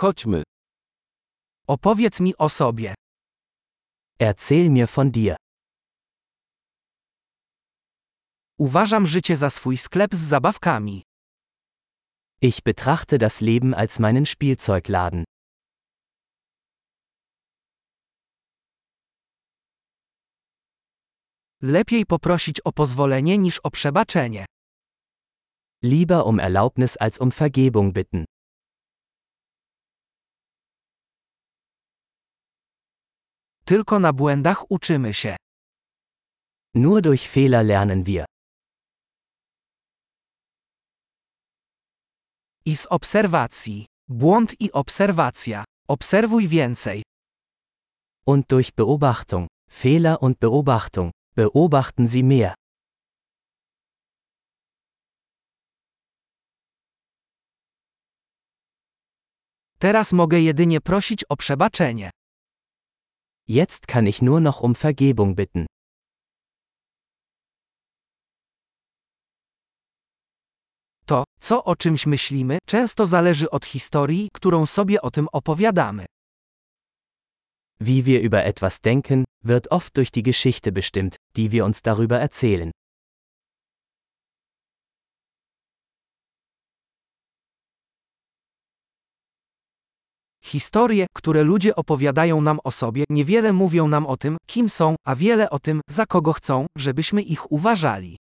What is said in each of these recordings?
Chodźmy. Opowiedz mi o sobie. Erzähl mir von dir. Uważam życie za swój sklep z zabawkami. Ich betrachte das Leben als meinen Spielzeugladen. Lepiej poprosić o pozwolenie niż o przebaczenie. Lieber um Erlaubnis als um Vergebung bitten. Tylko na błędach uczymy się. Nur durch Fehler lernen wir. I z obserwacji. Błąd i obserwacja. Obserwuj więcej. Und durch Beobachtung. Fehler und Beobachtung. Beobachten Sie mehr. Teraz mogę jedynie prosić o przebaczenie. Jetzt kann ich nur noch um Vergebung bitten. To, co o czymś myślimy, często zależy od historii, którą sobie o tym opowiadamy. Wie wir über etwas denken, wird oft durch die Geschichte bestimmt, die wir uns darüber erzählen. Historie, które ludzie opowiadają nam o sobie, niewiele mówią nam o tym, kim są, a wiele o tym, za kogo chcą, żebyśmy ich uważali.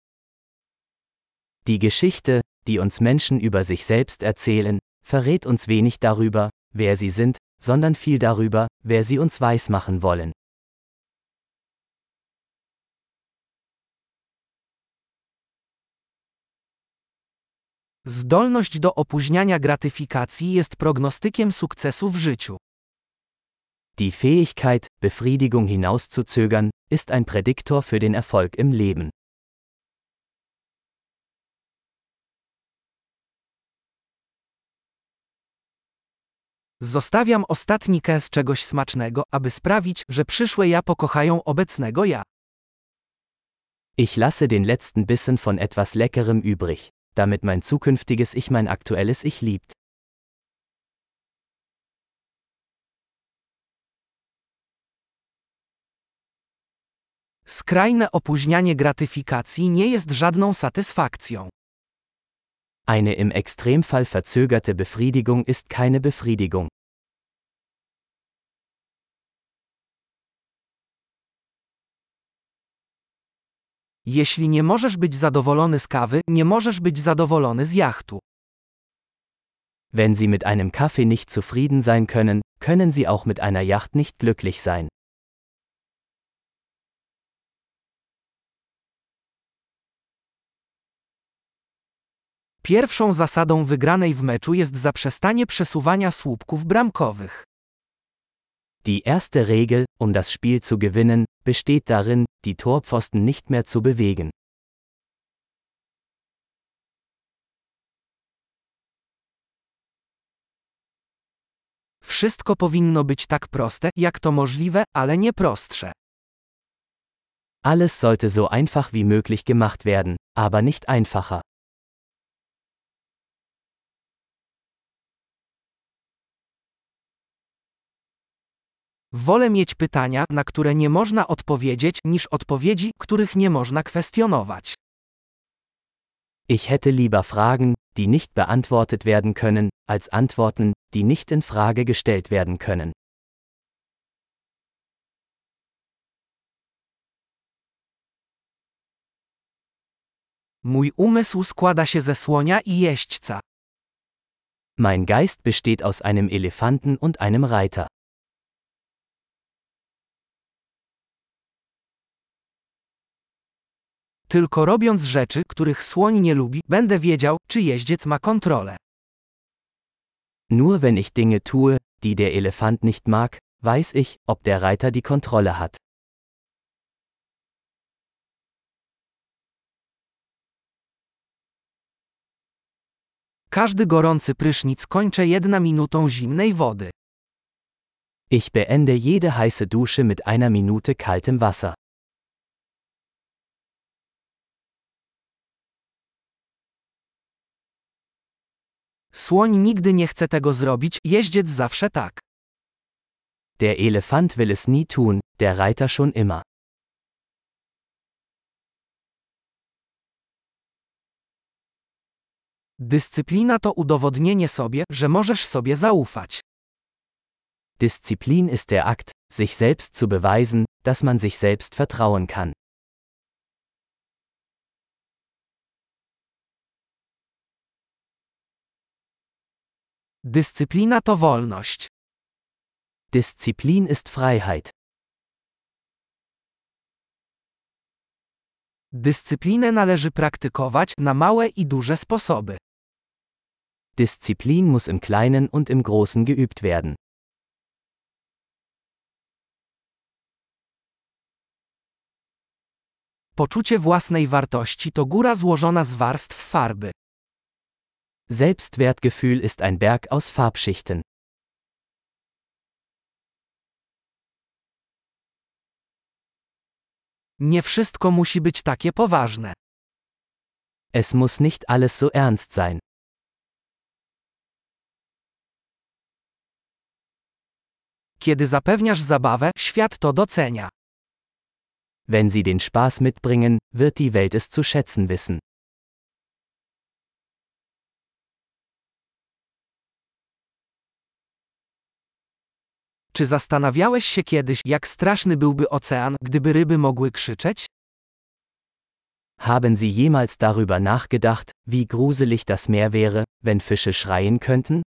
Die Geschichte, die uns Menschen über sich selbst erzählen, verrät uns wenig darüber, wer sie sind, sondern viel darüber, wer sie uns weismachen wollen. Zdolność do opóźniania gratyfikacji jest prognostykiem sukcesu w życiu. Die Fähigkeit, Befriedigung hinauszuzögern, ist ein Prädiktor für den Erfolg im Leben. Zostawiam ostatni kęs czegoś smacznego, aby sprawić, że przyszłe ja pokochają obecnego ja. Ich lasse den letzten Bissen von etwas Leckerem übrig, damit mein zukünftiges Ich mein aktuelles Ich liebt. Skrajne opóźnianie gratyfikacji nie jest żadną satysfakcją. Eine im Extremfall verzögerte Befriedigung ist keine Befriedigung. Jeśli nie możesz być zadowolony z kawy, nie możesz być zadowolony z jachtu. Wenn Sie mit einem Kaffee nicht zufrieden sein können, können Sie auch mit einer Yacht nicht glücklich sein. Pierwszą zasadą wygranej w meczu jest zaprzestanie przesuwania słupków bramkowych. Die erste Regel, um das Spiel zu gewinnen, besteht darin, die Torpfosten nicht mehr zu bewegen. Wszystko powinno być tak proste, jak to możliwe, ale nie prostsze. Alles sollte so einfach wie möglich gemacht werden, aber nicht einfacher. Wolę mieć pytania, na które nie można odpowiedzieć, niż odpowiedzi, których nie można kwestionować. Ich hätte lieber Fragen, die nicht beantwortet werden können, als Antworten, die nicht in Frage gestellt werden können. Mój umysł składa się ze słonia i jeźdźca. Mein Geist besteht aus einem Elefanten und einem Reiter. Tylko robiąc rzeczy, których słoń nie lubi, będę wiedział, czy jeździec ma kontrolę. Nur wenn ich Dinge tue, die der Elefant nicht mag, weiß ich, ob der Reiter die Kontrolle hat. Każdy gorący prysznic kończę 1 minutą zimnej wody. Ich beende jede heiße Dusche mit 1 Minute kaltem Wasser. Słoń nigdy nie chce tego zrobić, jeździec zawsze tak. Der Elefant will es nie tun, der Reiter schon immer. Dyscyplina to udowodnienie sobie, że możesz sobie zaufać. Disziplin ist der Akt, sich selbst zu beweisen, dass man sich selbst vertrauen kann. Dyscyplina to wolność. Disziplin ist Freiheit. Dyscyplinę należy praktykować na małe i duże sposoby. Disziplin muss im Kleinen und im Großen geübt werden. Poczucie własnej wartości to góra złożona z warstw farby. Selbstwertgefühl ist ein Berg aus Farbschichten. Nie wszystko musi być takie poważne. Es muss nicht alles so ernst sein. Kiedy zapewniasz zabawę, świat to docenia. Wenn Sie den Spaß mitbringen, wird die Welt es zu schätzen wissen. Czy zastanawiałeś się kiedyś, jak straszny byłby ocean, gdyby ryby mogły krzyczeć? Haben Sie jemals darüber nachgedacht, wie gruselig das Meer wäre, wenn Fische schreien könnten?